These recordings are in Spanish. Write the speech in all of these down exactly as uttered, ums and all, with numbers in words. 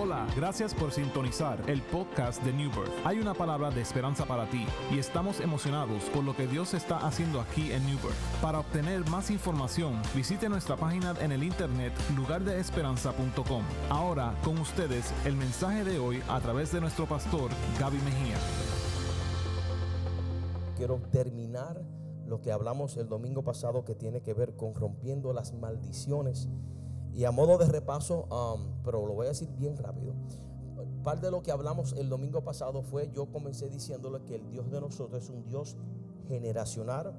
Hola, gracias por sintonizar el podcast de New Birth. Hay una palabra de esperanza para ti y estamos emocionados por lo que Dios está haciendo aquí en New Birth. Para obtener más información, visite nuestra página en el internet lugar de esperanza punto com. Ahora, con ustedes, el mensaje de hoy a través de nuestro pastor, Gaby Mejía. Quiero terminar lo que hablamos el domingo pasado que tiene que ver con rompiendo las maldiciones. Y a modo de repaso, um, pero lo voy a decir bien rápido. Parte de lo que hablamos el domingo pasado fue, yo comencé diciéndole que el Dios de nosotros es un Dios generacional,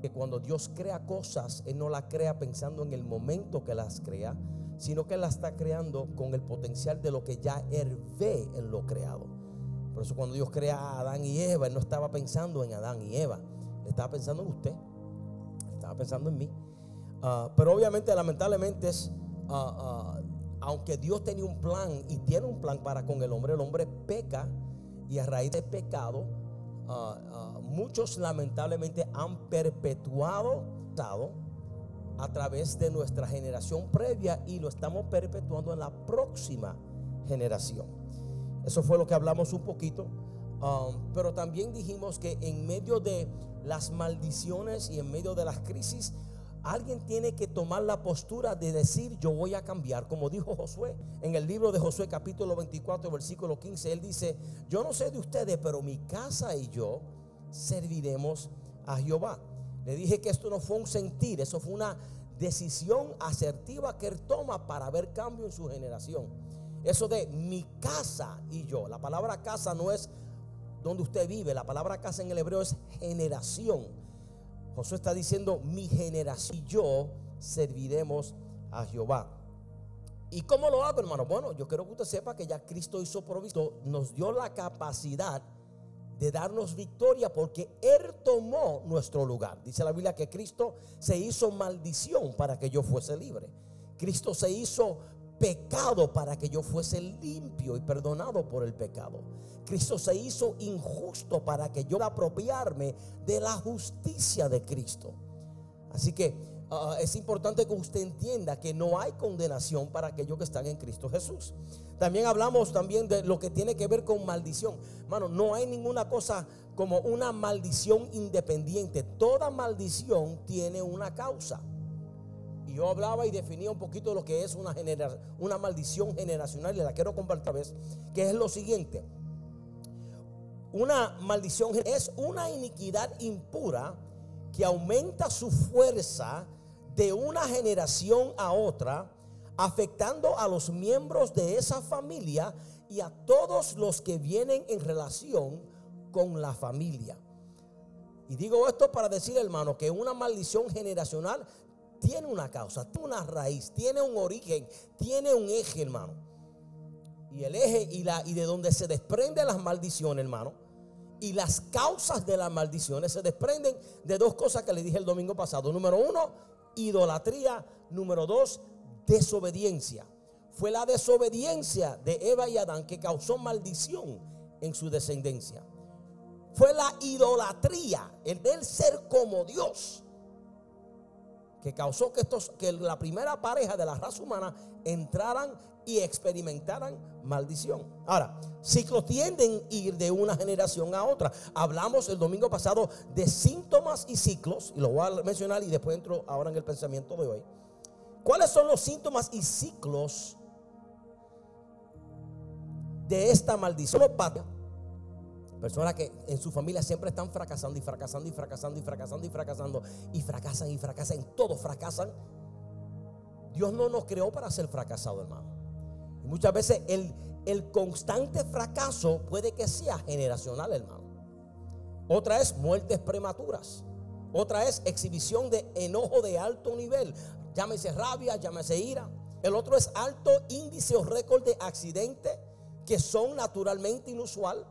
que cuando Dios crea cosas, Él no las crea pensando en el momento que las crea, sino que las está creando con el potencial de lo que ya Él ve en lo creado. Por eso cuando Dios crea a Adán y Eva, Él no estaba pensando en Adán y Eva, Él estaba pensando en usted, Él estaba pensando en mí. Uh, pero obviamente, lamentablemente, es, uh, uh, aunque Dios tenía un plan y tiene un plan para con el hombre, el hombre peca y a raíz del pecado, uh, uh, muchos lamentablemente han perpetuado a través de nuestra generación previa y lo estamos perpetuando en la próxima generación. Eso fue lo que hablamos un poquito. Um, pero también dijimos que en medio de las maldiciones y en medio de las crisis, alguien tiene que tomar la postura de decir yo voy a cambiar, como dijo Josué en el libro de Josué capítulo veinticuatro versículo quince. Él dice, yo no sé de ustedes, pero mi casa y yo serviremos a Jehová. Le dije que esto no fue un sentir, eso fue una decisión asertiva que él toma para ver cambio en su generación. Eso de mi casa y yo, la palabra casa no es donde usted vive, la palabra casa en el hebreo es generación. Josué está diciendo, mi generación y yo serviremos a Jehová. ¿Y cómo lo hago, hermano? Bueno, yo quiero que usted sepa que ya Cristo hizo provisto, nos dio la capacidad de darnos victoria porque Él tomó nuestro lugar. Dice la Biblia que Cristo se hizo maldición para que yo fuese libre. Cristo se hizo pecado para que yo fuese limpio y perdonado por el pecado. Cristo se hizo injusto para que yo apropiarme de la justicia de Cristo. Así que uh, es importante que usted entienda que no hay condenación para aquellos que están en Cristo Jesús. También hablamos también de lo que tiene que ver con maldición. Hermano, no hay ninguna cosa como una maldición independiente. Toda maldición tiene una causa. Y yo hablaba y definía un poquito de lo que es una, genera, una maldición generacional, y la quiero compartir a vez, que es lo siguiente. Una maldición es una iniquidad impura que aumenta su fuerza de una generación a otra, afectando a los miembros de esa familia y a todos los que vienen en relación con la familia. Y digo esto para decir, hermano, que una maldición generacional tiene una causa, tiene una raíz, tiene un origen, tiene un eje, hermano. Y el eje y, la, y de donde se desprenden las maldiciones, hermano, y las causas de las maldiciones se desprenden de dos cosas que le dije el domingo pasado. Número uno, idolatría. Número dos, desobediencia. Fue la desobediencia de Eva y Adán que causó maldición en su descendencia. Fue la idolatría, el del ser como Dios, que causó que, estos, que la primera pareja de la raza humana entraran y experimentaran maldición. Ahora, ciclos tienden a ir de una generación a otra. Hablamos el domingo pasado de síntomas y ciclos, y lo voy a mencionar y después entro ahora en el pensamiento de hoy. ¿Cuáles son los síntomas y ciclos de esta maldición? Personas que en su familia siempre están fracasando y fracasando y fracasando y fracasando y fracasando y fracasan y fracasan, en todo fracasan. Dios no nos creó para ser fracasado, hermano. Y muchas veces el, el constante fracaso puede que sea generacional, hermano. Otra es muertes prematuras. Otra es exhibición de enojo de alto nivel. Llámese rabia, llámese ira. El otro es alto índice o récord de accidentes que son naturalmente inusual.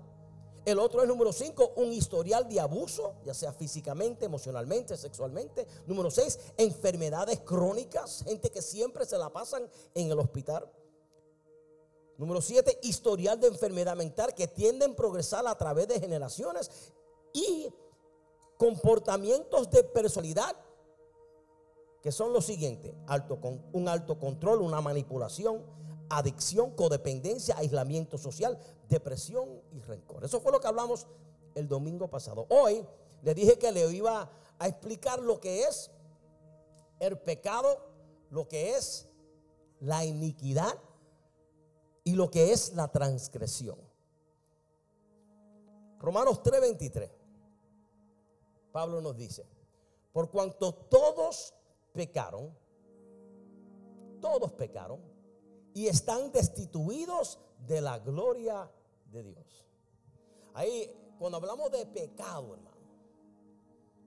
El otro es número cinco, un historial de abuso, ya sea físicamente, emocionalmente, sexualmente. Número seis, enfermedades crónicas, gente que siempre se la pasan en el hospital. Número siete, historial de enfermedad mental que tienden a progresar a través de generaciones. Y comportamientos de personalidad que son los siguientes: alto, un alto control, una manipulación, adicción, codependencia, aislamiento social, depresión y rencor. Eso fue lo que hablamos el domingo pasado. Hoy les dije que le iba a explicar lo que es el pecado, lo que es la iniquidad y lo que es la transgresión. Romanos tres veintitrés, Pablo nos dice: por cuanto todos pecaron, todos pecaron y están destituidos de la gloria de Dios. Ahí, cuando hablamos de pecado, hermano,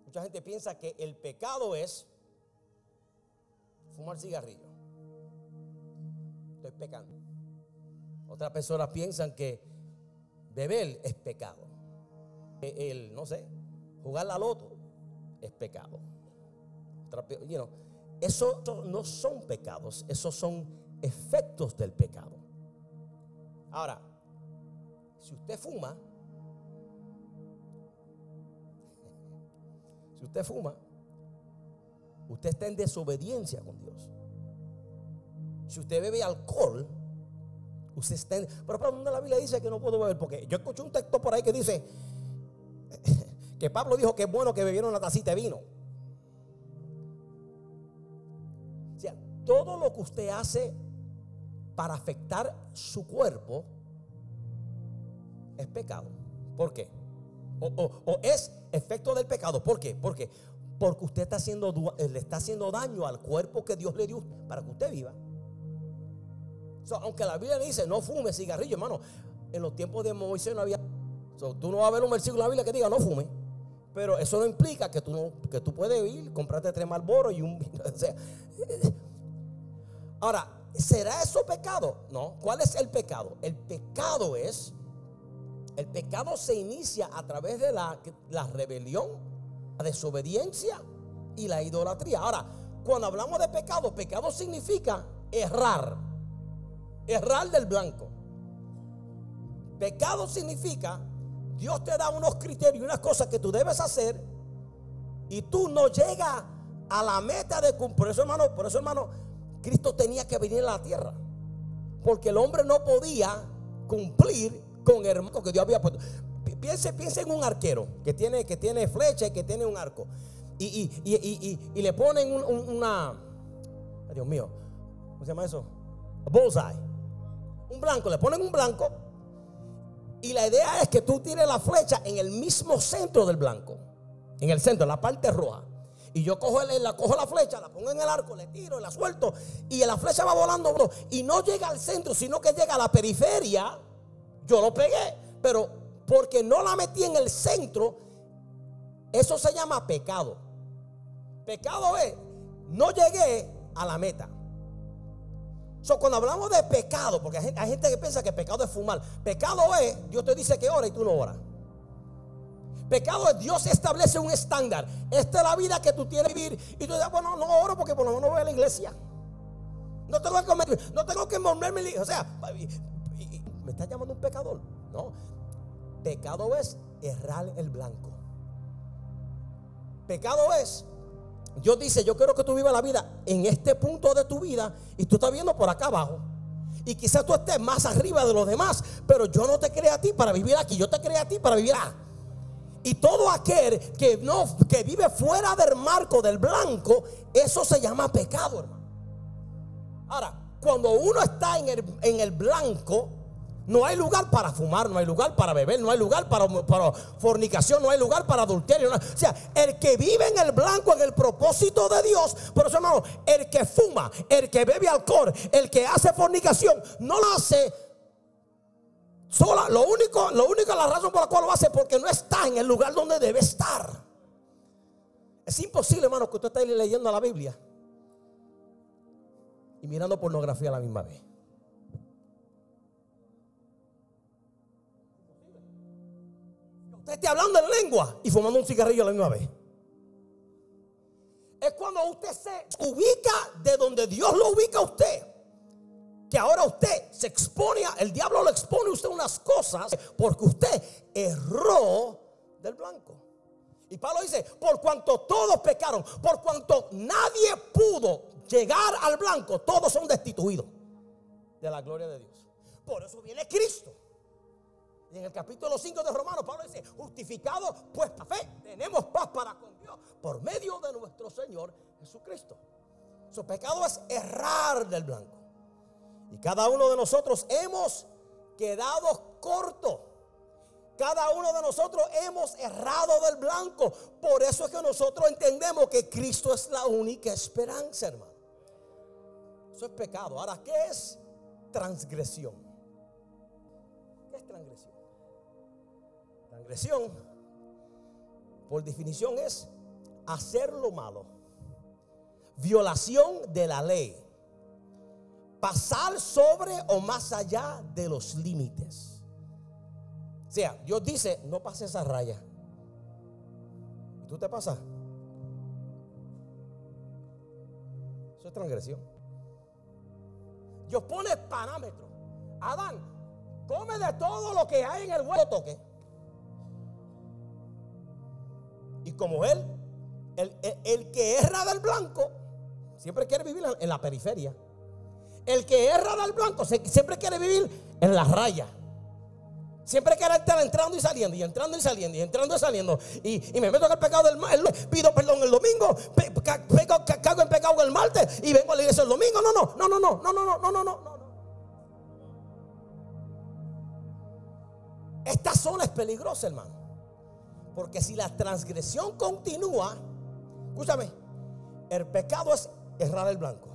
mucha gente piensa que el pecado es fumar cigarrillo. Estoy pecando. Otras personas piensan que beber es pecado. El, no sé, jugar la loto es pecado. Otra, you know, eso no son pecados, esos son efectos del pecado. Ahora, si usted fuma, si usted fuma, usted está en desobediencia con Dios. Si usted bebe alcohol, usted está en... Pero para dónde la Biblia dice que no puedo beber, porque yo escuché un texto por ahí que dice que Pablo dijo que es bueno que bebieron una tacita de vino. O sea, todo lo que usted hace para afectar su cuerpo es pecado. ¿Por qué? O, o, o es efecto del pecado. ¿Por qué? ¿Por qué? Porque usted está haciendo, le está haciendo daño al cuerpo que Dios le dio para que usted viva. So, aunque la Biblia dice no fume cigarrillo, hermano, en los tiempos de Moisés no había. So, tú no vas a ver un versículo en la Biblia que diga no fume, pero eso no implica que tú, no, que tú puedes ir, comprarte tres Marlboros y un vino. O sea, ahora, ¿será eso pecado? No. ¿Cuál es el pecado? El pecado es, el pecado se inicia a través de la, la rebelión, la desobediencia y la idolatría. Ahora, cuando hablamos de pecado, pecado significa errar, errar del blanco. Pecado significa Dios te da unos criterios y unas cosas que tú debes hacer y tú no llegas a la meta de cumplir. Por eso, hermano, por eso, hermano, Cristo tenía que venir a la tierra, porque el hombre no podía cumplir con el marco que Dios había puesto. Piense, piense en un arquero que tiene, que tiene flecha y que tiene un arco y, y, y, y, y, y le ponen un, un, una, Dios mío, ¿cómo se llama eso? Bullseye, un blanco, le ponen un blanco y la idea es que tú tires la flecha en el mismo centro del blanco, en el centro, en la parte roja. Y yo cojo, la, cojo la flecha, la pongo en el arco, le tiro, la suelto y la flecha va volando y no llega al centro, sino que llega a la periferia. Yo lo pegué, pero porque no la metí en el centro, eso se llama pecado. Pecado es, no llegué a la meta. So, cuando hablamos de pecado, porque hay, hay gente que piensa que pecado es fumar. Pecado es, Dios te dice que ora y tú no oras. Pecado es, Dios establece un estándar. Esta es la vida que tú tienes que vivir. Y tú dices, bueno, no oro porque por lo menos voy a la iglesia. No tengo que comer, no tengo que mormerme. O sea, ¿me estás llamando un pecador? No. Pecado es errar el blanco. Pecado es, Dios dice, yo quiero que tú vivas la vida en este punto de tu vida y tú estás viendo por acá abajo. Y quizás tú estés más arriba de los demás, pero yo no te creé a ti para vivir aquí, yo te creé a ti para vivir acá. Y todo aquel que, no, que vive fuera del marco del blanco, eso se llama pecado, hermano. Ahora, cuando uno está en el, en el blanco, no hay lugar para fumar, no hay lugar para beber, no hay lugar para, para fornicación, no hay lugar para adulterio. No, o sea, el que vive en el blanco, en el propósito de Dios. Por eso, hermano, el que fuma, el que bebe alcohol, el que hace fornicación, no lo hace sola. Lo único, lo único, la razón por la cual lo hace es porque no está en el lugar donde debe estar. Es imposible, hermano, que usted esté leyendo la Biblia y mirando pornografía a la misma vez. Usted está hablando en lengua y fumando un cigarrillo a la misma vez. Es cuando usted se ubica de donde Dios lo ubica a usted, que ahora usted se expone, el diablo lo expone a usted unas cosas porque usted erró del blanco. Y Pablo dice, por cuanto todos pecaron, por cuanto nadie pudo llegar al blanco, todos son destituidos de la gloria de Dios. Por eso viene Cristo. Y en el capítulo cinco de Romanos, Pablo dice: justificados pues por la fe, tenemos paz para con Dios por medio de nuestro Señor Jesucristo. Su pecado es errar del blanco. Y cada uno de nosotros hemos quedado corto. Cada uno de nosotros hemos errado del blanco. Por eso es que nosotros entendemos que Cristo es la única esperanza, hermano. Eso es pecado. Ahora, ¿qué es transgresión? ¿Qué es transgresión? Transgresión, por definición, es hacer lo malo. Violación de la ley. Pasar sobre o más allá de los límites. O sea, Dios dice: no pases esa raya. Y tú te pasas. Eso es transgresión. Dios pone parámetros. Adán, come de todo lo que hay en el huerto, toque. Y como él, el, el, el que erra del blanco, siempre quiere vivir en la periferia. El que erra del blanco siempre quiere vivir en la raya. Siempre quiere estar entrando y saliendo, y entrando y saliendo, y entrando y saliendo. Y, y me meto en el pecado del mal. Pido perdón el domingo, pe, ca, peco, ca, caigo en pecado el martes y vengo a la iglesia el domingo. No, no, no, no, no, no, no, no, no, no, no. Esta zona es peligrosa, hermano. Porque si la transgresión continúa, escúchame, el pecado es errar el blanco.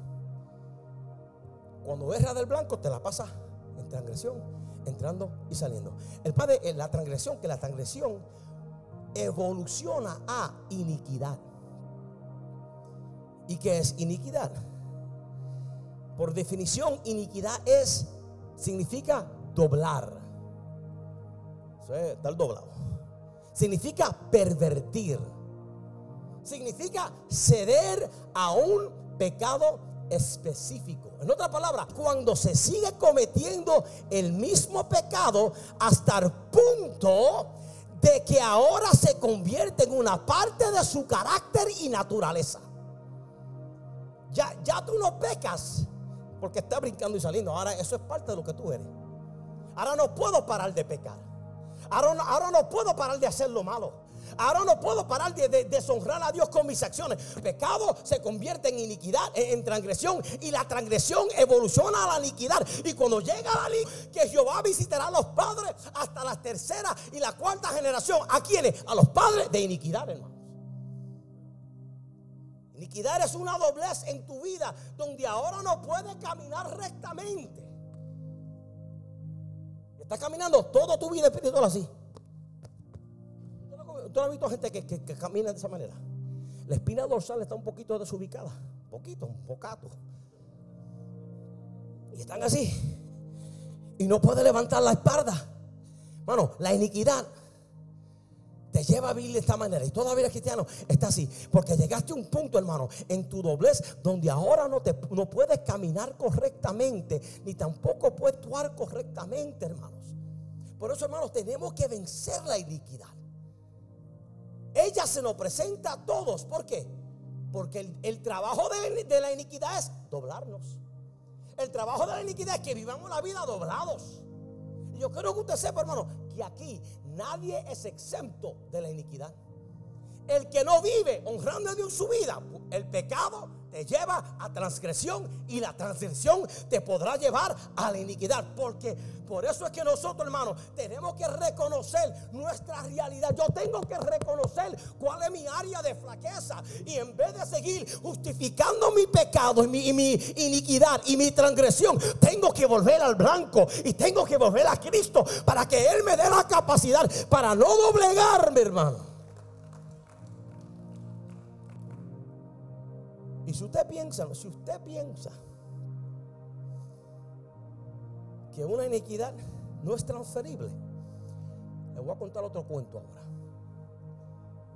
Cuando erras del blanco, te la pasas en transgresión. Entrando y saliendo. El padre, la transgresión, que la transgresión evoluciona a iniquidad. ¿Y qué es iniquidad? Por definición, iniquidad es, significa doblar. Eso es estar doblado. Significa pervertir. Significa ceder a un pecado específico. En otras palabras, cuando se sigue cometiendo el mismo pecado hasta el punto de que ahora se convierte en una parte de su carácter y naturaleza. Ya, ya tú no pecas porque estás brincando y saliendo. Ahora eso es parte de lo que tú eres. Ahora no puedo parar de pecar. Ahora no, ahora no puedo parar de hacer lo malo. Ahora no puedo parar de, de deshonrar a Dios con mis acciones. Pecado se convierte en iniquidad, en, en transgresión. Y la transgresión evoluciona a la iniquidad. Y cuando llega la ley, que Jehová visitará a los padres hasta la tercera y la cuarta generación. ¿A quiénes? A los padres de iniquidad, hermano. Iniquidad es una doblez en tu vida donde ahora no puedes caminar rectamente. Estás caminando toda tu vida espiritual así. ¿Tú has visto gente que, que, que camina de esa manera? La espina dorsal está un poquito desubicada. Un poquito, un pocato. Y están así. Y no puede levantar la espalda. Bueno, la iniquidad te lleva a vivir de esta manera. Y toda vida cristiana está así. Porque llegaste a un punto, hermano, en tu doblez, donde ahora no, te, no puedes caminar correctamente, ni tampoco puedes actuar correctamente, hermanos. Por eso, hermanos, tenemos que vencer la iniquidad. Ella se nos presenta a todos. ¿Por qué? Porque el, el trabajo de, de la iniquidad es doblarnos. El trabajo de la iniquidad es que vivamos la vida doblados. Y yo quiero que usted sepa, hermano, que aquí nadie es exento de la iniquidad. El que no vive honrando a Dios en su vida, el pecado te lleva a transgresión y la transgresión te podrá llevar a la iniquidad. Porque por eso es que nosotros, hermanos, tenemos que reconocer nuestra realidad. Yo tengo que reconocer cuál es mi área de flaqueza. Y en vez de seguir justificando mi pecado y mi, y mi iniquidad y mi transgresión, tengo que volver al blanco y tengo que volver a Cristo para que Él me dé la capacidad para no doblegarme, hermano. Y si usted piensa, si usted piensa que una iniquidad no es transferible, le voy a contar otro cuento ahora.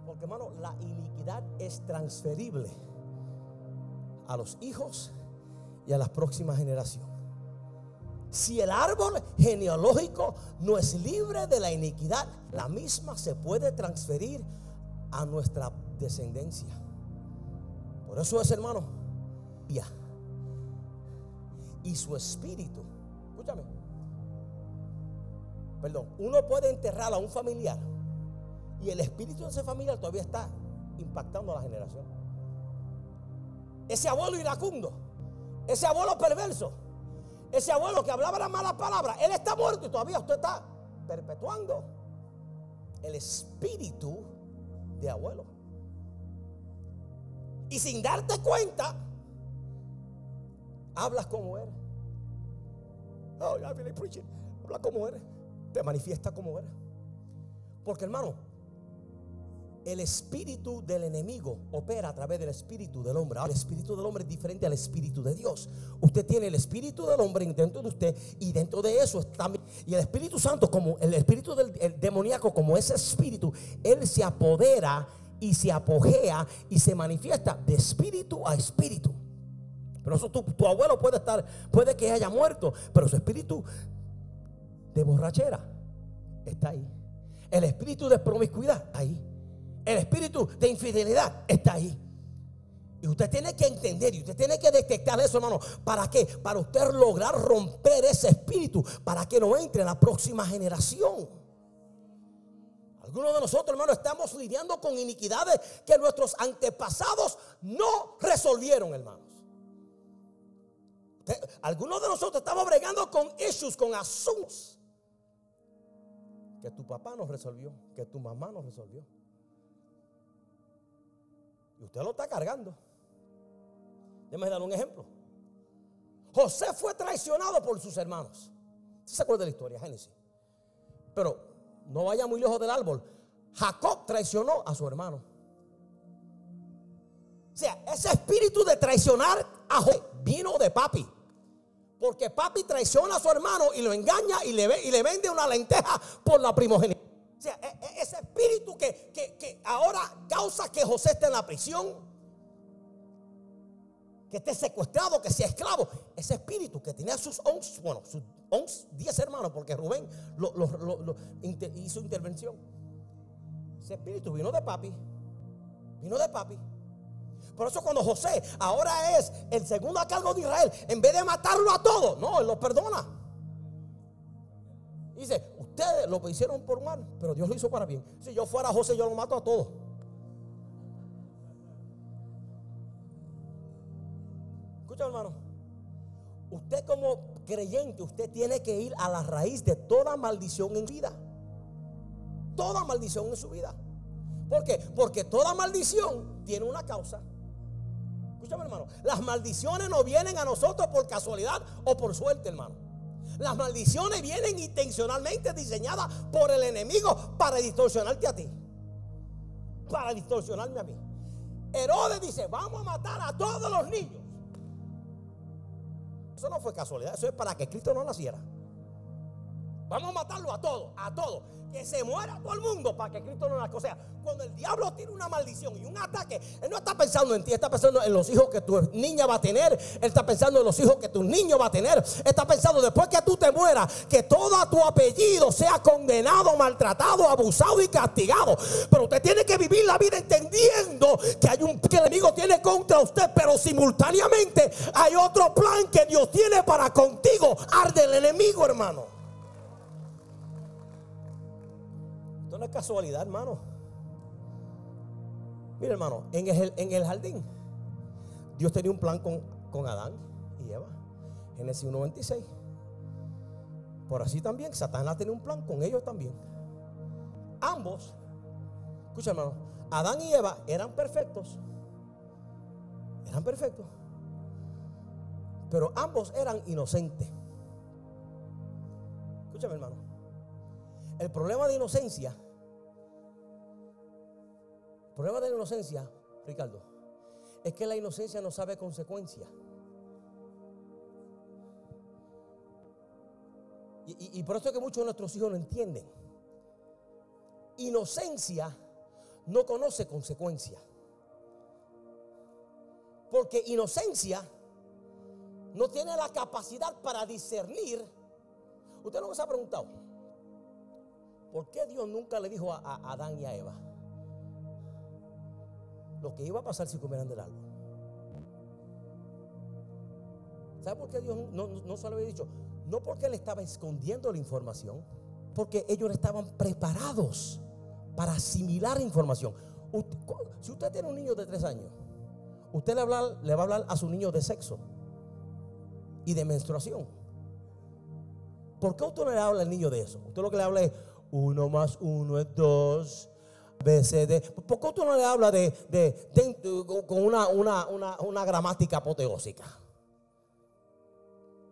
Porque, hermano, la iniquidad es transferible a los hijos y a las próximas generaciones. Si el árbol genealógico no es libre de la iniquidad, la misma se puede transferir a nuestra descendencia. Por eso es, hermano, y su espíritu escúchame, perdón, uno puede enterrar a un familiar y el espíritu de ese familiar todavía está impactando a la generación. Ese abuelo iracundo, ese abuelo perverso, ese abuelo que hablaba las malas palabras, él está muerto y todavía usted está perpetuando el espíritu de abuelo. Y sin darte cuenta, hablas como eres. Oh, I feel like preaching. Habla como eres. Te manifiesta como eres. Porque, hermano, el espíritu del enemigo opera a través del espíritu del hombre. Ahora, el espíritu del hombre es diferente al espíritu de Dios. Usted tiene el espíritu del hombre dentro de usted, y dentro de eso está, y el Espíritu Santo, como el espíritu del el demoníaco, como ese espíritu, él se apodera y se apogea y se manifiesta de espíritu a espíritu. Pero eso, tu, tu abuelo puede estar, puede que haya muerto, pero su espíritu de borrachera está ahí. El espíritu de promiscuidad está ahí. El espíritu de infidelidad está ahí. Y usted tiene que entender y usted tiene que detectar eso, hermano. ¿Para qué? Para usted lograr romper ese espíritu, para que no entre la próxima generación. Algunos de nosotros, hermano, estamos lidiando con iniquidades que nuestros antepasados no resolvieron, hermanos. Algunos de nosotros estamos bregando con issues, con asuntos que tu papá no resolvió, que tu mamá no resolvió. Y usted lo está cargando. Déjame dar un ejemplo. José fue traicionado por sus hermanos. ¿Se acuerda de la historia? Génesis. Pero no vaya muy lejos del árbol. Jacob traicionó a su hermano. O sea, ese espíritu de traicionar a José vino de papi, porque papi traiciona a su hermano y lo engaña y le, y le vende una lenteja por la primogenitura. O sea, ese espíritu que, que, que ahora causa que José esté en la prisión, que esté secuestrado, que sea esclavo. Ese espíritu que tenía sus once, bueno, sus once, diez hermanos, porque Rubén lo, lo, lo, lo inter, hizo intervención. Ese espíritu vino de papi, vino de papi. Por eso cuando José ahora es el segundo a cargo de Israel, en vez de matarlo a todos, no, él los perdona. Dice, ustedes lo hicieron por mal, pero Dios lo hizo para bien. Si yo fuera José, yo lo mato a todos. Escucha, hermano, usted como creyente, usted tiene que ir a la raíz de toda maldición en su vida. Toda maldición en su vida. ¿Por qué? Porque toda maldición tiene una causa. Escúchame, hermano, las maldiciones no vienen a nosotros por casualidad o por suerte, hermano. Las maldiciones vienen intencionalmente diseñadas por el enemigo para distorsionarte a ti, para distorsionarme a mí. Herodes dice, vamos a matar a todos los niños. Eso no fue casualidad, eso es para que Cristo no naciera. Vamos a matarlo a todos, a todos. Que se muera todo el mundo para que Cristo no nazca. O sea, cuando el diablo tiene una maldición y un ataque, él no está pensando en ti, está pensando en los hijos que tu niña va a tener. Él está pensando en los hijos que tu niño va a tener. Está pensando después que tú te mueras, que todo tu apellido sea condenado, maltratado, abusado y castigado. Pero usted tiene que vivir la vida entendiendo que hay un que el enemigo tiene contra usted, pero simultáneamente hay otro plan que Dios tiene para contigo. Arde el enemigo, hermano. No es casualidad, hermano. Mira, hermano, en el, en el jardín Dios tenía un plan con, con Adán y Eva. Génesis uno veintiséis. Por así también Satanás tenía un plan con ellos también. Ambos, escucha, hermano, Adán y Eva eran perfectos. Eran perfectos. Pero ambos eran inocentes. Escúchame, hermano. El problema de inocencia, el problema de la inocencia, Ricardo, es que la inocencia no sabe consecuencias. Y, y, y por esto es que muchos de nuestros hijos no entienden. Inocencia no conoce consecuencias. Porque inocencia no tiene la capacidad para discernir. Usted nunca se ha preguntado, ¿por qué Dios nunca le dijo a, a Adán y a Eva lo que iba a pasar si comieran del árbol? ¿Sabe por qué Dios no, no, no se lo había dicho? No porque él estaba escondiendo la información, porque ellos estaban preparados para asimilar información. Usted, si usted tiene un niño de tres años, usted le, habla, le va a hablar a su niño de sexo y de menstruación. ¿Por qué usted no le habla al niño de eso? Usted lo que le habla es uno más uno es dos, B C D. ¿Por qué usted no le habla de, de, de, de con una, una, una, una gramática apoteósica?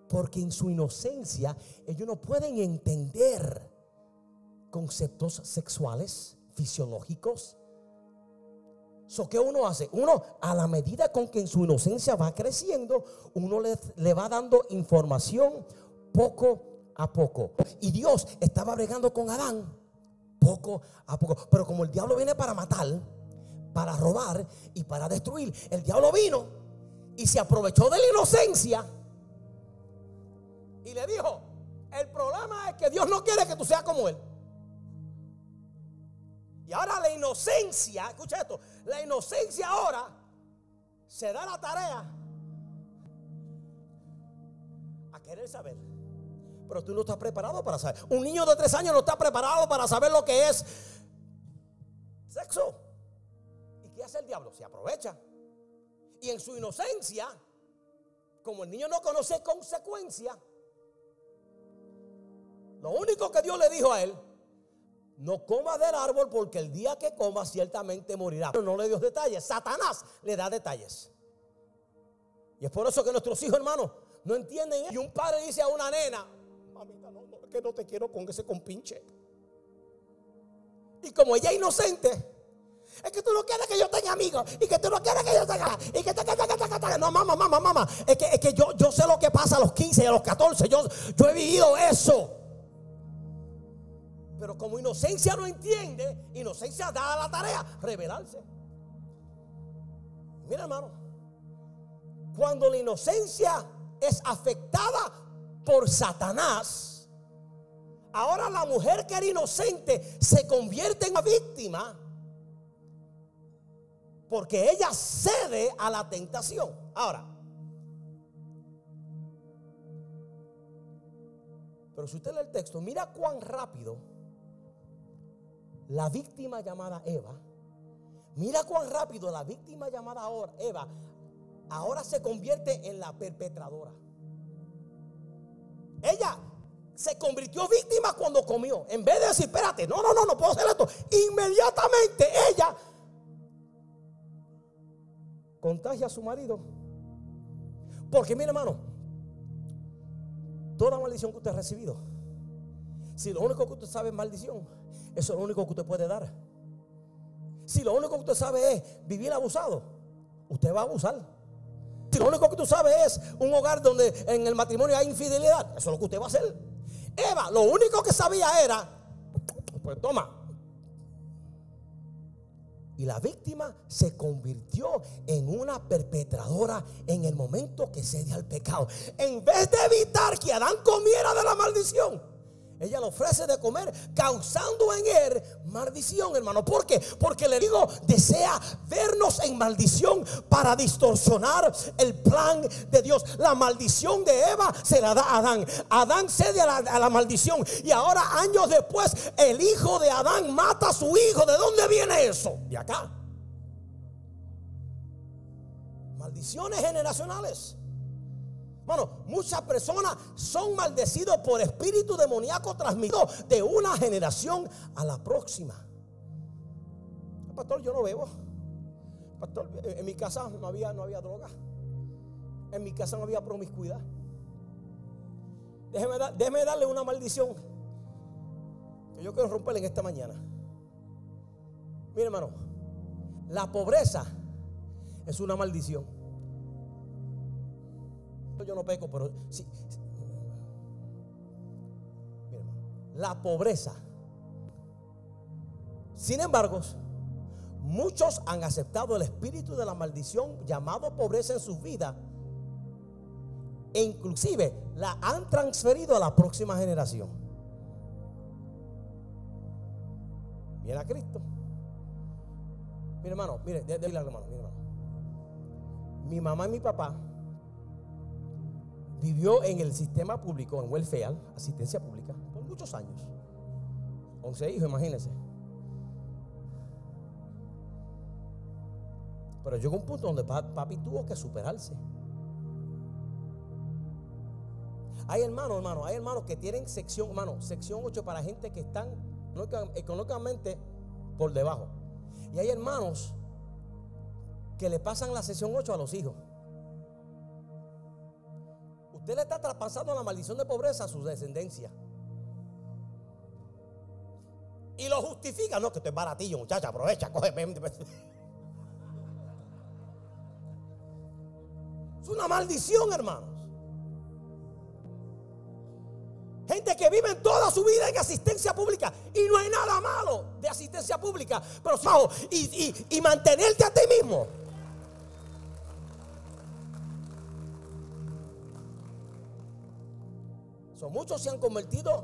Porque en su inocencia ellos no pueden entender conceptos sexuales, fisiológicos. So, ¿qué uno hace? Uno, a la medida con que en su inocencia va creciendo, uno le, le va dando información poco a poco. Y Dios estaba bregando con Adán poco a poco. Pero como el diablo viene para matar, para robar y para destruir, el diablo vino y se aprovechó de la inocencia. Y le dijo: el problema es que Dios no quiere que tú seas como él. Y ahora la inocencia, escucha esto, la inocencia ahora se da la tarea a querer saber. Pero tú no estás preparado para saber. Un niño de tres años no está preparado para saber lo que es sexo. ¿Y qué hace el diablo? Se aprovecha. Y en su inocencia, como el niño no conoce consecuencias, lo único que Dios le dijo a él: no comas del árbol, porque el día que comas ciertamente morirás. Pero no le dio detalles. Satanás le da detalles. Y es por eso que nuestros hijos, hermanos, no entienden eso. Y un padre dice a una nena: mamita, no, no, es que no te quiero con ese compinche. Y como ella es inocente, es que tú no quieres que yo tenga amigos, y que tú no quieres que yo tenga, y que te, te, te, te, te. No, mamá, mamá, mamá, es que, es que yo, yo sé lo que pasa a los quince y a los catorce. Yo, yo he vivido eso. Pero como inocencia no entiende, inocencia da la tarea, rebelarse. Mira, hermano, cuando la inocencia es afectada por Satanás, ahora la mujer que era inocente se convierte en una víctima, porque ella cede a la tentación. Ahora, pero si usted lee el texto, mira cuán rápido la víctima llamada Eva, mira cuán rápido la víctima llamada ahora Eva, ahora se convierte en la perpetradora. Ella se convirtió víctima cuando comió. En vez de decir: espérate, no, no, no, no puedo hacer esto, inmediatamente ella contagia a su marido. Porque mire, hermano, toda maldición que usted ha recibido, si lo único que usted sabe es maldición, eso es lo único que usted puede dar. Si lo único que usted sabe es vivir abusado, usted va a abusar. Si lo único que usted sabe es un hogar donde en el matrimonio hay infidelidad, eso es lo que usted va a hacer. Eva, lo único que sabía era: pues toma. Y la víctima se convirtió en una perpetradora en el momento que cede al pecado. En vez de evitar que Adán comiera de la maldición, ella le ofrece de comer, causando en él maldición, hermano. ¿Por qué? Porque le digo, desea vernos en maldición para distorsionar el plan de Dios. La maldición de Eva se la da a Adán. Adán cede a la, a la maldición. Y ahora, años después, el hijo de Adán mata a su hijo. ¿De dónde viene eso? De acá. Maldiciones generacionales. Bueno, muchas personas son maldecidos por espíritu demoníaco transmitido de una generación a la próxima. Pastor, yo no bebo. Pastor, en mi casa no había, no había droga. En mi casa no había promiscuidad. Déjeme, da, déjeme darle una maldición que yo quiero romperle en esta mañana. Mire, hermano, la pobreza es una maldición. Yo no peco, pero sí. La pobreza. Sin embargo, muchos han aceptado el espíritu de la maldición llamado pobreza en sus vidas, e inclusive la han transferido a la próxima generación. Viene a Cristo. Mi hermano, mire, de, de, de, hermano, mi hermano. Mi mamá y mi papá vivió en el sistema público, en welfare, asistencia pública, por muchos años. once hijos, imagínense. Pero llegó un punto donde papi tuvo que superarse. Hay hermanos, hermanos, hay hermanos que tienen sección, hermano, sección ocho para gente que están económicamente por debajo. Y hay hermanos que le pasan la sección ocho a los hijos. Usted le está traspasando la maldición de pobreza a su descendencia. Y lo justifica. No, que esto es baratillo, muchacha, aprovecha, coge. Es una maldición, hermanos. Gente que vive toda su vida en asistencia pública. Y no hay nada malo de asistencia pública. Pero sajo, y, y, y mantenerte a ti mismo. So, muchos se han convertido,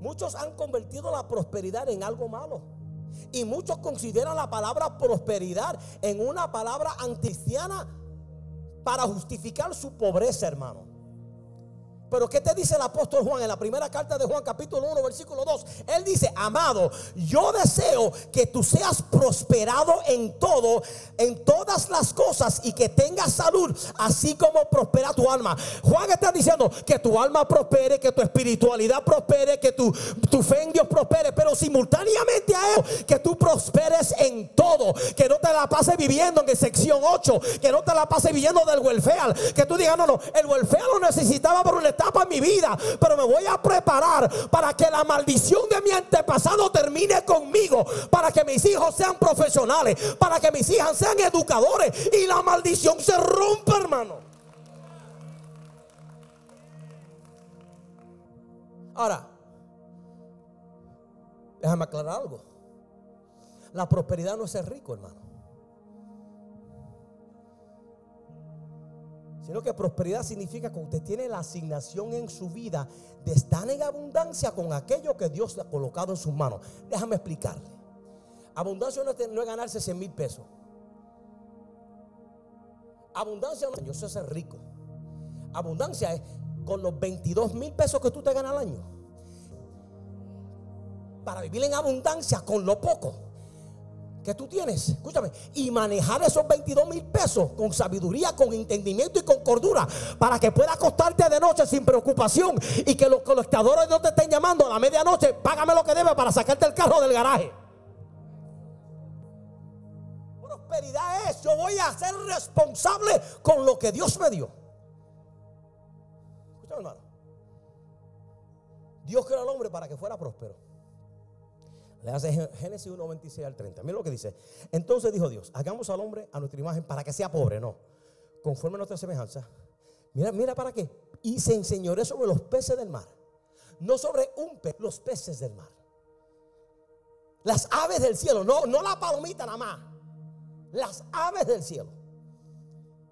muchos han convertido la prosperidad en algo malo. Y muchos consideran la palabra prosperidad en una palabra anticristiana para justificar su pobreza, hermano. Pero ¿qué te dice el apóstol Juan en la primera carta de Juan, capítulo uno, versículo dos? Él dice: amado, yo deseo que tú seas prosperado en todo, en todas las cosas, y que tengas salud, así como prospera tu alma. Juan está diciendo que tu alma prospere, que tu espiritualidad prospere, que tu, tu fe en Dios prospere, pero simultáneamente a eso, que tú prosperes en todo, que no te la pases viviendo en sección ocho, que no te la pases viviendo del welfare, que tú digas: no, no, el welfare lo necesitaba por una etapa en mi vida, pero me voy a preparar para que la maldición de mi antepasado termine conmigo, para que mis hijos sean profesionales, para que mis hijas sean educadores, y la maldición se rompe, hermano. Ahora, déjame aclarar algo. La prosperidad no es ser rico, hermano, sino que prosperidad significa que usted tiene la asignación en su vida de estar en abundancia con aquello que Dios le ha colocado en sus manos. Déjame explicarle. Abundancia no es, no es ganarse cien mil pesos. Abundancia no es ser rico. Abundancia es con los veintidós mil pesos que tú te ganas al año, para vivir en abundancia con lo poco que tú tienes, escúchame, y manejar esos veintidós mil pesos con sabiduría, con entendimiento y con cordura, para que puedas acostarte de noche sin preocupación, y que los colectadores no te estén llamando a la medianoche: págame lo que debes para sacarte el carro del garaje. Prosperidad es: yo voy a ser responsable con lo que Dios me dio. Escúchame, hermano, Dios creó al hombre para que fuera próspero. Le hace Génesis uno, veintiséis al treinta. Mira lo que dice. Entonces dijo Dios: hagamos al hombre a nuestra imagen, para que sea pobre, no, conforme a nuestra semejanza. Mira, mira para qué. Y se enseñoreó sobre los peces del mar. No sobre un pez, los peces del mar. Las aves del cielo, no, no la palomita nada más. Las aves del cielo.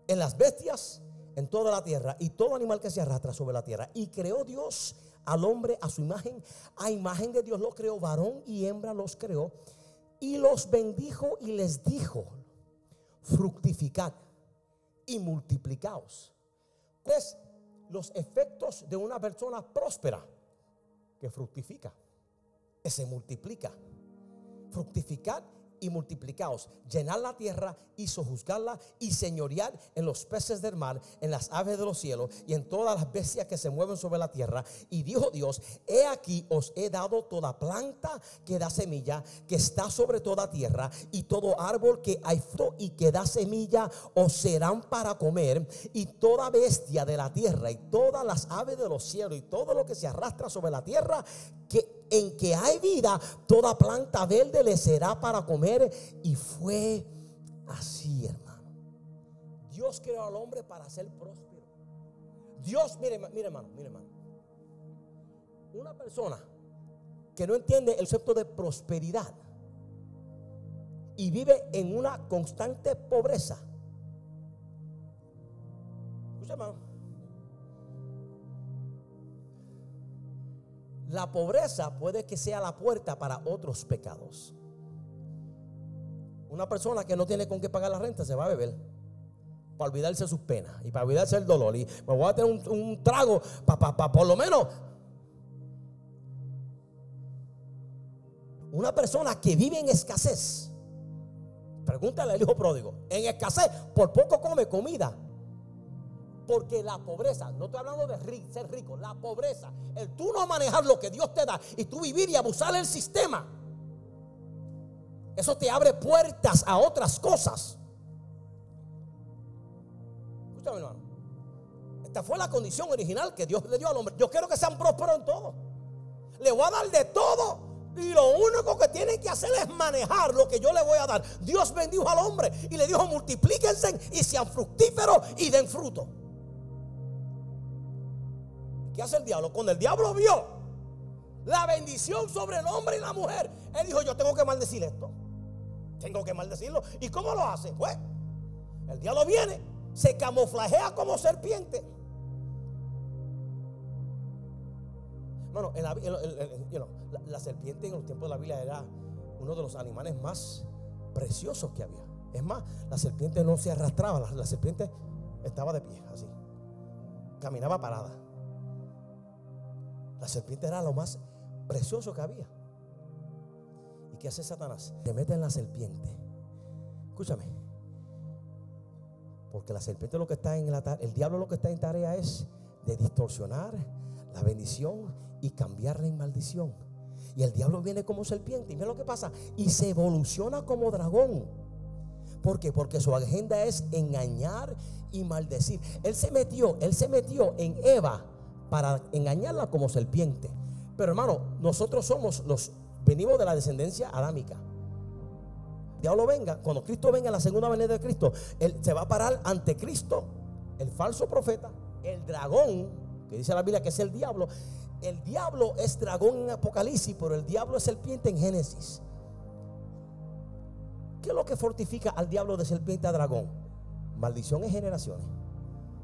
En las bestias, en toda la tierra, y todo animal que se arrastra sobre la tierra. Y creó Dios al hombre a su imagen, a imagen de Dios lo creó, varón y hembra los creó. Y los bendijo y les dijo: fructificad y multiplicaos. Pues los efectos de una persona próspera: que fructifica, que se multiplica. Fructificad y multiplicaos, llenar la tierra y sojuzgarla, y señorear en los peces del mar, en las aves de los cielos, y en todas las bestias que se mueven sobre la tierra. Y dijo Dios: he aquí os he dado toda planta que da semilla, que está sobre toda tierra, y todo árbol que hay fruto y que da semilla, os serán para comer, y toda bestia de la tierra, y todas las aves de los cielos, y todo lo que se arrastra sobre la tierra, que en que hay vida, toda planta verde le será para comer. Y fue así, hermano. Dios creó al hombre para ser próspero. Dios, mire, mire hermano, mire hermano. Una persona que no entiende el concepto de prosperidad y vive en una constante pobreza. Escucha, hermano. La pobreza puede que sea la puerta para otros pecados. Una persona que no tiene con qué pagar la renta se va a beber. para olvidarse sus penas y para olvidarse el dolor, y me voy a tener un, un trago para pa, pa, por lo menos. Una persona que vive en escasez, pregúntale al hijo pródigo, en escasez, por poco come comida. Porque la pobreza, no estoy hablando de ser rico, la pobreza, el tú no manejar lo que Dios te da y tú vivir y abusar del sistema, eso te abre puertas a otras cosas. Escúchame, hermano, esta fue la condición original que Dios le dio al hombre. Yo quiero que sean prósperos en todo, le voy a dar de todo, y lo único que tienen que hacer es manejar lo que yo le voy a dar. Dios bendijo al hombre y le dijo: multiplíquense y sean fructíferos y den fruto. ¿Qué hace el diablo? Cuando el diablo vio la bendición sobre el hombre y la mujer, él dijo: yo tengo que maldecir esto, tengo que maldecirlo. ¿Y cómo lo hace? Pues el diablo viene, se camuflajea como serpiente. Bueno, en la, en, en, you know, la, la serpiente en los tiempos de la Biblia era uno de los animales más preciosos que había. Es más, la serpiente no se arrastraba, la, la serpiente estaba de pie, así, caminaba parada. La serpiente era lo más precioso que había. ¿Y qué hace Satanás? Se mete en la serpiente. Escúchame, porque la serpiente lo que está en la tarea, el diablo lo que está en tarea es de distorsionar la bendición y cambiarla en maldición. Y el diablo viene como serpiente, y mira lo que pasa, y se evoluciona como dragón. ¿Por qué? Porque su agenda es engañar y maldecir. Él se metió, él se metió en Eva para engañarla como serpiente. Pero hermano, nosotros somos los, venimos de la descendencia adámica. El diablo venga, cuando Cristo venga, la segunda venida de Cristo, él se va a parar ante Cristo, el falso profeta, el dragón, que dice la Biblia que es el diablo. El diablo es dragón en Apocalipsis, pero el diablo es serpiente en Génesis. ¿Qué es lo que fortifica al diablo de serpiente a dragón? Maldición en generaciones.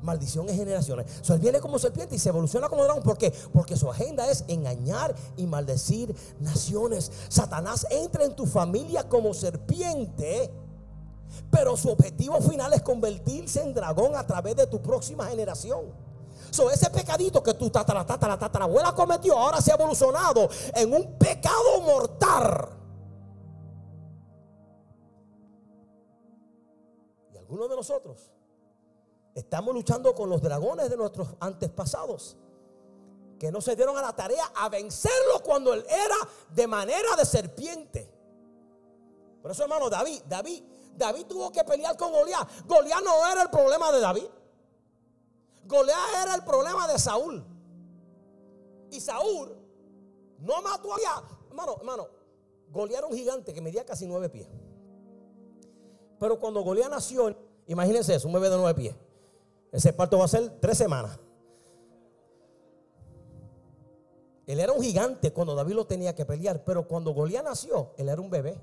Maldición en generaciones. So, él viene como serpiente y se evoluciona como dragón. ¿Por qué? Porque su agenda es engañar y maldecir naciones. Satanás entra en tu familia como serpiente, pero su objetivo final es convertirse en dragón a través de tu próxima generación. So, ese pecadito que tu tatara, tatara, tatara, abuela cometió, ahora se ha evolucionado en un pecado mortal. Y algunos de nosotros estamos luchando con los dragones de nuestros antepasados, que no se dieron a la tarea a vencerlo cuando él era de manera de serpiente. Por eso, hermano, David, David, David tuvo que pelear con Goliat. Goliat no era el problema de David. Goliat era el problema de Saúl. Y Saúl no mató a Goliat. Hermano, hermano, Goliat era un gigante que medía casi nueve pies. Pero cuando Goliat nació, imagínense eso, un bebé de nueve pies. Ese parto va a ser tres semanas. Él era un gigante cuando David lo tenía que pelear, pero cuando Goliat nació, él era un bebé.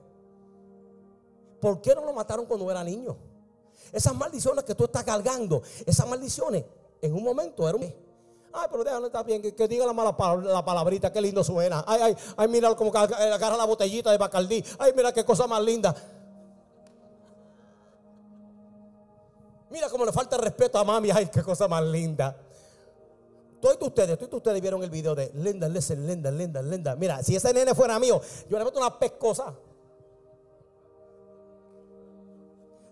¿Por qué no lo mataron cuando era niño? Esas maldiciones que tú estás cargando, esas maldiciones, en un momento era un... Ay, pero déjalo, está bien, que, que diga la mala la palabrita, qué lindo suena. Ay, ay, ay, mira como agarra la botellita de Bacardí. Ay, mira qué cosa más linda. Mira cómo le falta respeto a mami. Ay, qué cosa más linda. Todos ustedes, todos ustedes vieron el video de Linda, listen, Linda, Linda, Linda. Mira, si ese nene fuera mío, yo le meto una pescosa.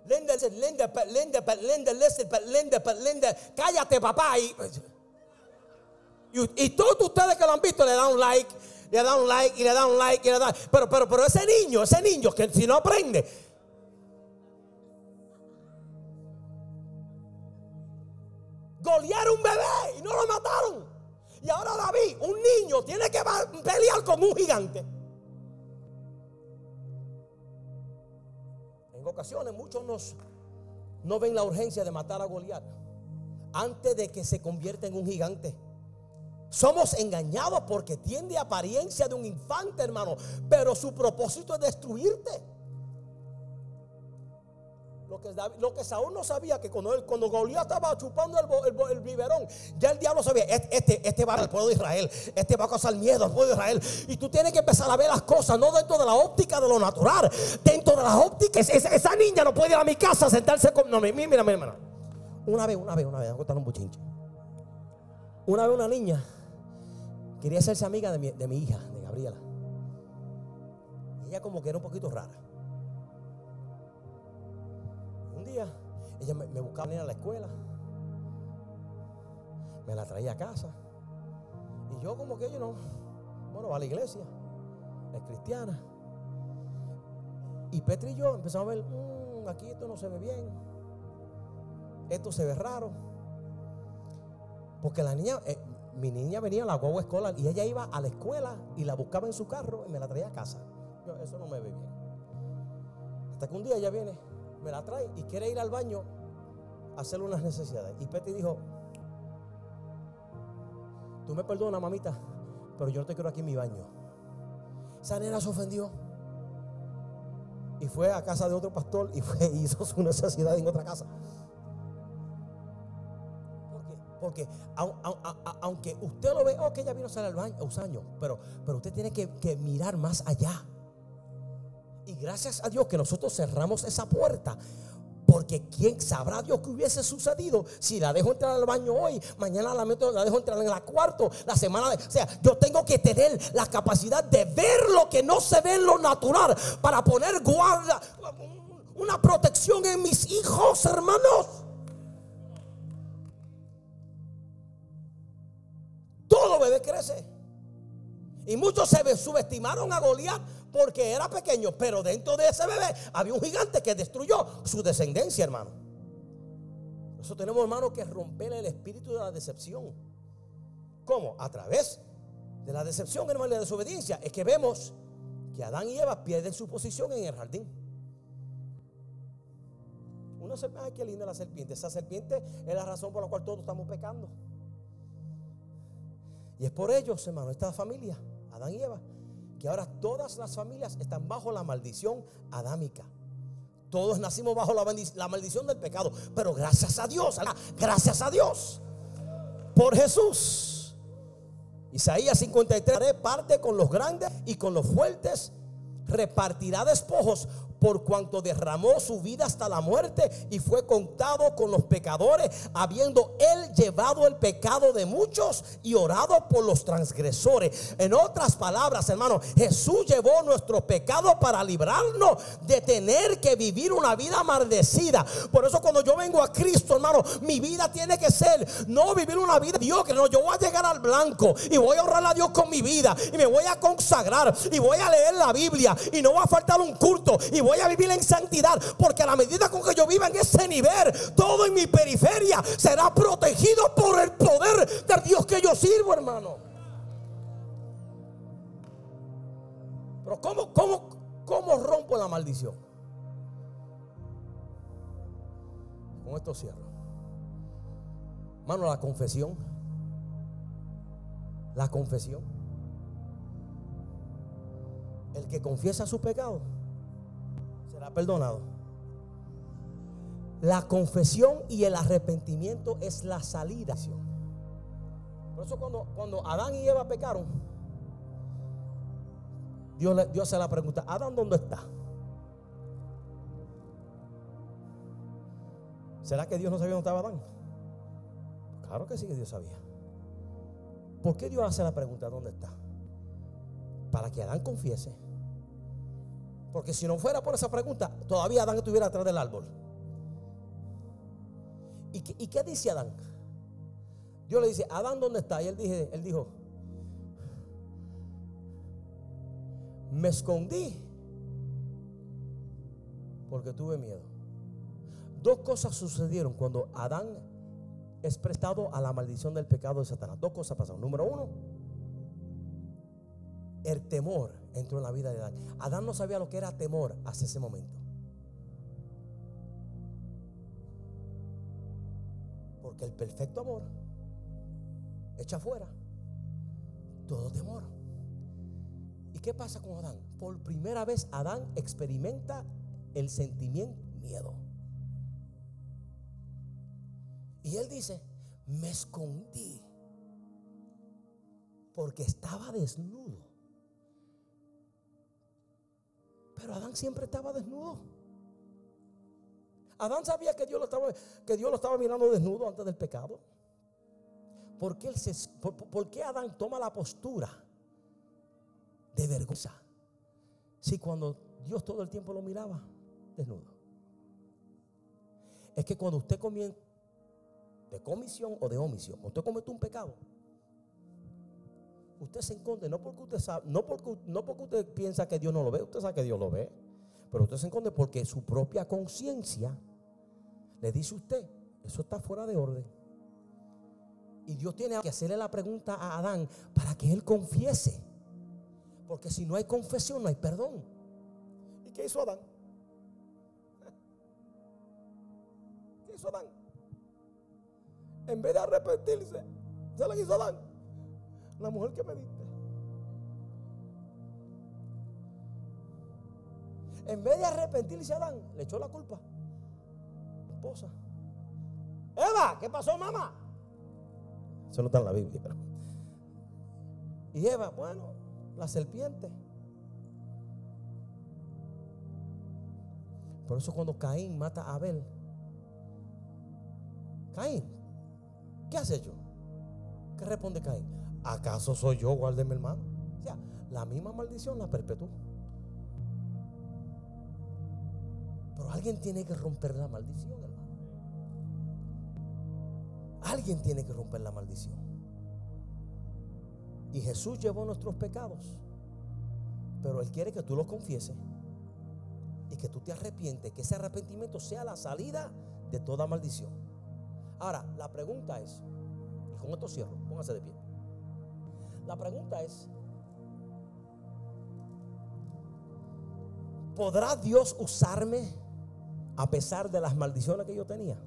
Linda, Linda, Linda, Linda, listen, Linda, Linda, cállate, papá. Y, y, y todos ustedes que lo han visto le dan un like, le dan un like y le dan un like y le dan. Pero, pero, pero ese niño, ese niño que si no aprende. Goliat era un bebé y no lo mataron. Y ahora David, un niño, tiene que pelear con un gigante. En ocasiones muchos nos, no ven la urgencia de matar a Goliat antes de que se convierta en un gigante. Somos engañados porque tiene apariencia de un infante, hermano, pero su propósito es destruirte. Lo que, David, lo que Saúl no sabía, que cuando, él, cuando Goliat estaba chupando el, el, el biberón, ya el diablo sabía: este, este va al pueblo de Israel, este va a causar miedo al pueblo de Israel. Y tú tienes que empezar a ver las cosas no dentro de la óptica de lo natural, dentro de la óptica. Es, es, esa niña no puede ir a mi casa a sentarse con... No, mira, mira, mira, mira. Una vez, una vez, una vez, voy a contar un bochinche. Una vez una niña quería hacerse amiga de mi, de mi hija, de Gabriela. Y ella como que era un poquito rara. Un día ella me, me buscaba venir a la escuela, me la traía a casa. Y yo como que yo no, bueno, va a la iglesia, es cristiana. Y Petri y yo empezamos a ver, mmm, aquí esto no se ve bien, esto se ve raro. Porque la niña, eh, mi niña venía a la guagua escolar y ella iba a la escuela y la buscaba en su carro y me la traía a casa. Yo, eso no me ve bien. Hasta que un día ella viene, me la trae y quiere ir al baño a hacer unas necesidades. Y Petri dijo, tú me perdonas, mamita, pero yo no te quiero aquí en mi baño. Esa nena se ofendió y fue a casa de otro pastor y fue, hizo su necesidad en otra casa. Porque a, a, a, aunque usted lo ve, ok, ya vino a salir al baño, a usaño, pero, pero usted tiene que, que mirar más allá. Y gracias a Dios que nosotros cerramos esa puerta. Porque quién sabrá Dios que hubiese sucedido si la dejo entrar al baño hoy, mañana la, meto, la dejo entrar en la cuarto, la semana de, o sea, yo tengo que tener la capacidad de ver lo que no se ve en lo natural para poner guarda, una protección en mis hijos, hermanos. Todo bebé crece. Y muchos se subestimaron a Goliat porque era pequeño, pero dentro de ese bebé había un gigante que destruyó su descendencia, hermano. Nosotros tenemos, hermano, que romper el espíritu de la decepción. ¿Cómo? A través de la decepción, hermano, y la desobediencia. Es que vemos que Adán y Eva pierden su posición en el jardín. Uno se ve, ay, qué linda la serpiente. Esa serpiente es la razón por la cual todos estamos pecando. Y es por ellos, hermano, esta familia, Adán y Eva, que ahora todas las familias están bajo la maldición adámica. Todos nacimos bajo la, maldic- la maldición del pecado. Pero gracias a Dios, gracias a Dios por Jesús. Isaías cincuenta y tres: reparte con los grandes y con los fuertes, repartirá despojos, por cuanto derramó su vida hasta la muerte y fue contado con los pecadores, habiendo él llevado el pecado de muchos y orado por los transgresores. En otras palabras, hermano, Jesús llevó nuestro pecado para librarnos de tener que vivir una vida maldecida. Por eso cuando yo vengo a Cristo, hermano, mi vida tiene que ser no vivir una vida Dios, que no, yo voy a llegar al blanco y voy a honrar a Dios con mi vida y me voy a consagrar y voy a leer la Biblia y no va a faltar un culto y voy a vivir en santidad, porque a la medida con que yo viva en ese nivel, todo en mi periferia será protegido por el poder del Dios que yo sirvo, hermano. Pero ¿cómo, cómo, cómo rompo la maldición? Con esto cierro, hermano. La confesión, la confesión. El que confiesa su pecado será perdonado. La confesión y el arrepentimiento es la salida. Por eso cuando, cuando Adán y Eva pecaron, Dios, le, Dios se la pregunta: Adán, ¿dónde está? ¿Será que Dios no sabía dónde estaba Adán? Claro que sí que Dios sabía. ¿Por qué Dios hace la pregunta dónde está? Para que Adán confiese. Porque si no fuera por esa pregunta, todavía Adán estuviera atrás del árbol. ¿Y qué, y qué dice Adán? Dios le dice: Adán, ¿dónde está? Y él, dije, él dijo: me escondí porque tuve miedo. Dos cosas sucedieron cuando Adán es prestado a la maldición del pecado de Satanás. Dos cosas pasaron. Número uno, el temor entró en la vida de Adán. Adán no sabía lo que era temor hasta ese momento, porque el perfecto amor echa fuera todo temor. ¿Y qué pasa con Adán? Por primera vez Adán experimenta el sentimiento miedo. Y él dice: me escondí porque estaba desnudo. Pero Adán siempre estaba desnudo. Adán sabía que Dios lo estaba, que Dios lo estaba mirando desnudo antes del pecado. ¿Por qué, él se, por, por qué Adán toma la postura de vergüenza? Si cuando Dios todo el tiempo lo miraba desnudo. Es que cuando usted comienza de comisión o de omisión, cuando usted comete un pecado, usted se esconde, no porque usted sabe, no porque, no porque usted piensa que Dios no lo ve, usted sabe que Dios lo ve, pero usted se esconde porque su propia conciencia le dice a usted, eso está fuera de orden. Y Dios tiene que hacerle la pregunta a Adán para que él confiese, porque si no hay confesión no hay perdón. ¿Y qué hizo Adán? ¿Qué hizo Adán? En vez de arrepentirse, se la hizo Adán. La mujer que me diste. En vez de arrepentirse a Adán, le echó la culpa esposa. Eva, ¿qué pasó, mamá? Eso no está en la Biblia, pero. Y Eva, bueno, la serpiente. Por eso cuando Caín mata a Abel, Caín, ¿qué has hecho? ¿Qué responde Caín? ¿Acaso soy yo, guárdeme hermano? O sea, la misma maldición la perpetuó. Pero alguien tiene que romper la maldición, hermano. Alguien tiene que romper la maldición. Y Jesús llevó nuestros pecados, pero Él quiere que tú los confieses y que tú te arrepientes, que ese arrepentimiento sea la salida de toda maldición. Ahora, la pregunta es, y con esto cierro, póngase de pie. La pregunta es, ¿podrá Dios usarme a pesar de las maldiciones que yo tenía?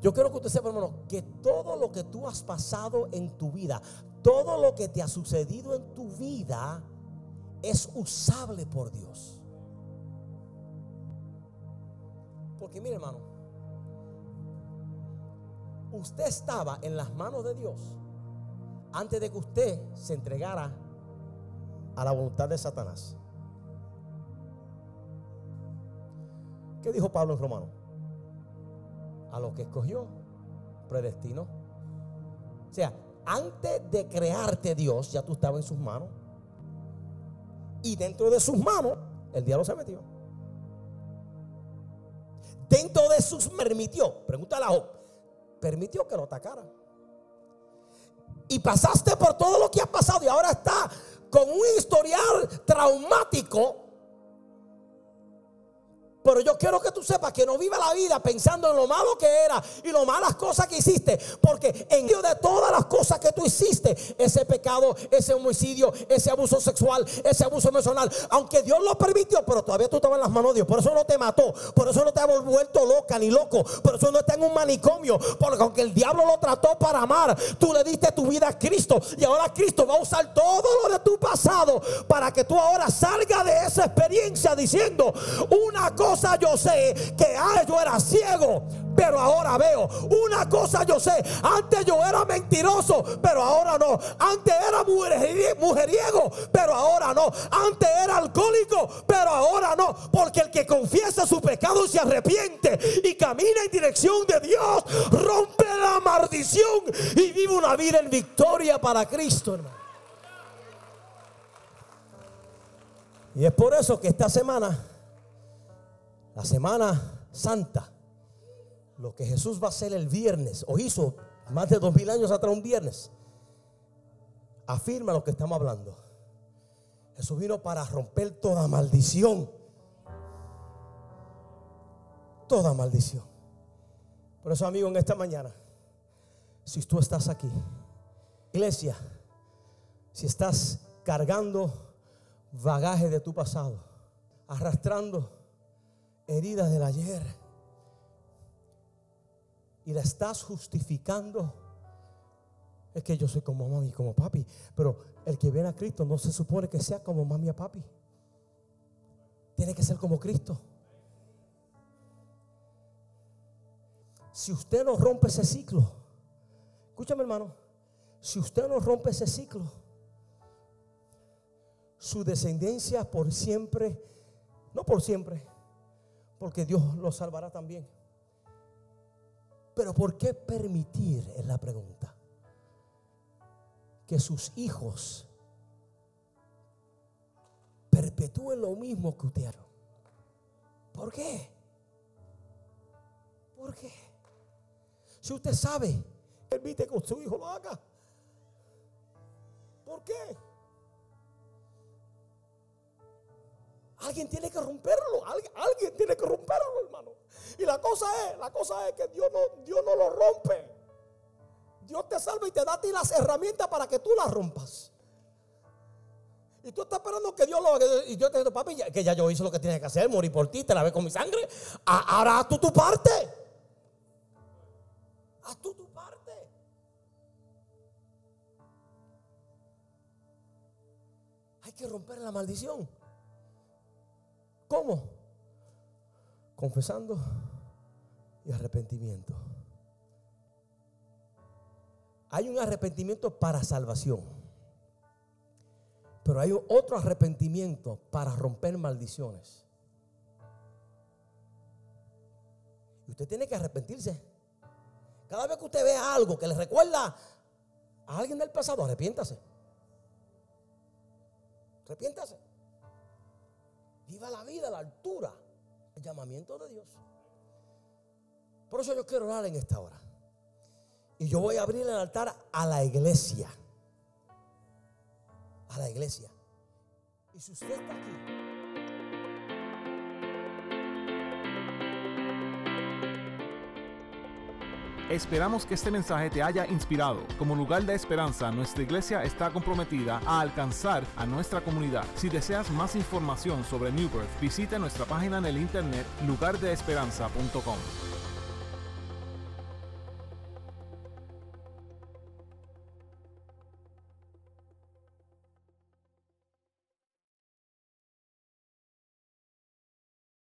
Yo quiero que usted sepa, hermano, que todo lo que tú has pasado en tu vida, todo lo que te ha sucedido en tu vida es usable por Dios. Porque mire, hermano, usted estaba en las manos de Dios antes de que usted se entregara a la voluntad de Satanás. ¿Qué dijo Pablo en Romanos? A lo que escogió, predestinó. O sea, antes de crearte Dios, ya tú estabas en sus manos. Y dentro de sus manos, el diablo se metió. Dentro de sus permitió, pregúntale a Job. Permitió que lo atacara. Y pasaste por todo lo que has pasado. Y ahora está con un historial traumático. Pero yo quiero que tú sepas que no viva la vida pensando en lo malo que era y lo malas cosas que hiciste. Porque en medio de todas las cosas que tú hiciste, ese pecado, ese homicidio, ese abuso sexual, ese abuso emocional, aunque Dios lo permitió, pero todavía tú estabas en las manos de Dios. Por eso no te mató, por eso no te ha vuelto loca ni loco, por eso no está en un manicomio. Porque aunque el diablo lo trató para amar, tú le diste tu vida a Cristo. Y ahora Cristo va a usar todo lo de tu pasado para que tú ahora salgas de esa experiencia diciendo una cosa. Cosa yo sé que ah, yo era ciego, pero ahora veo. Una cosa yo sé, antes yo era mentiroso, pero ahora no. Antes era mujeriego, pero ahora no. Antes era alcohólico, pero ahora no. Porque el que confiesa su pecado y se arrepiente y camina en dirección de Dios, rompe la maldición y vive una vida en victoria para Cristo, hermano. Y es por eso que esta semana, la Semana Santa, lo que Jesús va a hacer el viernes, o hizo más de dos mil años atrás un viernes, afirma lo que estamos hablando. Jesús vino para romper toda maldición. Toda maldición. Por eso, amigo, en esta mañana, si tú estás aquí, iglesia, si estás cargando bagaje de tu pasado, arrastrando heridas del ayer y la estás justificando, es que yo soy como mami y como papi, pero el que viene a Cristo no se supone que sea como mami o papi, tiene que ser como Cristo. Si usted no rompe ese ciclo, escúchame hermano, si usted no rompe ese ciclo, su descendencia por siempre, no por siempre, porque Dios los salvará también. Pero ¿por qué permitir, es la pregunta, que sus hijos perpetúen lo mismo que ustedes? ¿Por qué? ¿Por qué? Si usted sabe, permite que su hijo lo haga. ¿Por qué? Alguien tiene que romperlo. Alguien, alguien tiene que romperlo, hermano. Y la cosa es, la cosa es que Dios no, Dios no lo rompe. Dios te salva y te da a ti las herramientas para que tú las rompas. Y tú estás esperando que Dios lo haga. Y yo te digo, papi, ya, que ya yo hice lo que tenía que hacer, morí por ti, te lavé con mi sangre. Ahora haz tú tu parte. Haz tú tu parte. Hay que romper la maldición. ¿Cómo? Confesando y arrepentimiento. Hay un arrepentimiento para salvación, pero hay otro arrepentimiento para romper maldiciones. Y usted tiene que arrepentirse. Cada vez que usted ve algo que le recuerda a alguien del pasado, arrepiéntase. Arrepiéntase. Viva la vida a la altura, el llamamiento de Dios. Por eso yo quiero orar en esta hora. Y yo voy a abrir el altar a la iglesia. A la iglesia. Y si usted está aquí. Esperamos que este mensaje te haya inspirado. Como lugar de esperanza, nuestra iglesia está comprometida a alcanzar a nuestra comunidad. Si deseas más información sobre New Birth, visita nuestra página en el internet lugar de esperanza punto com.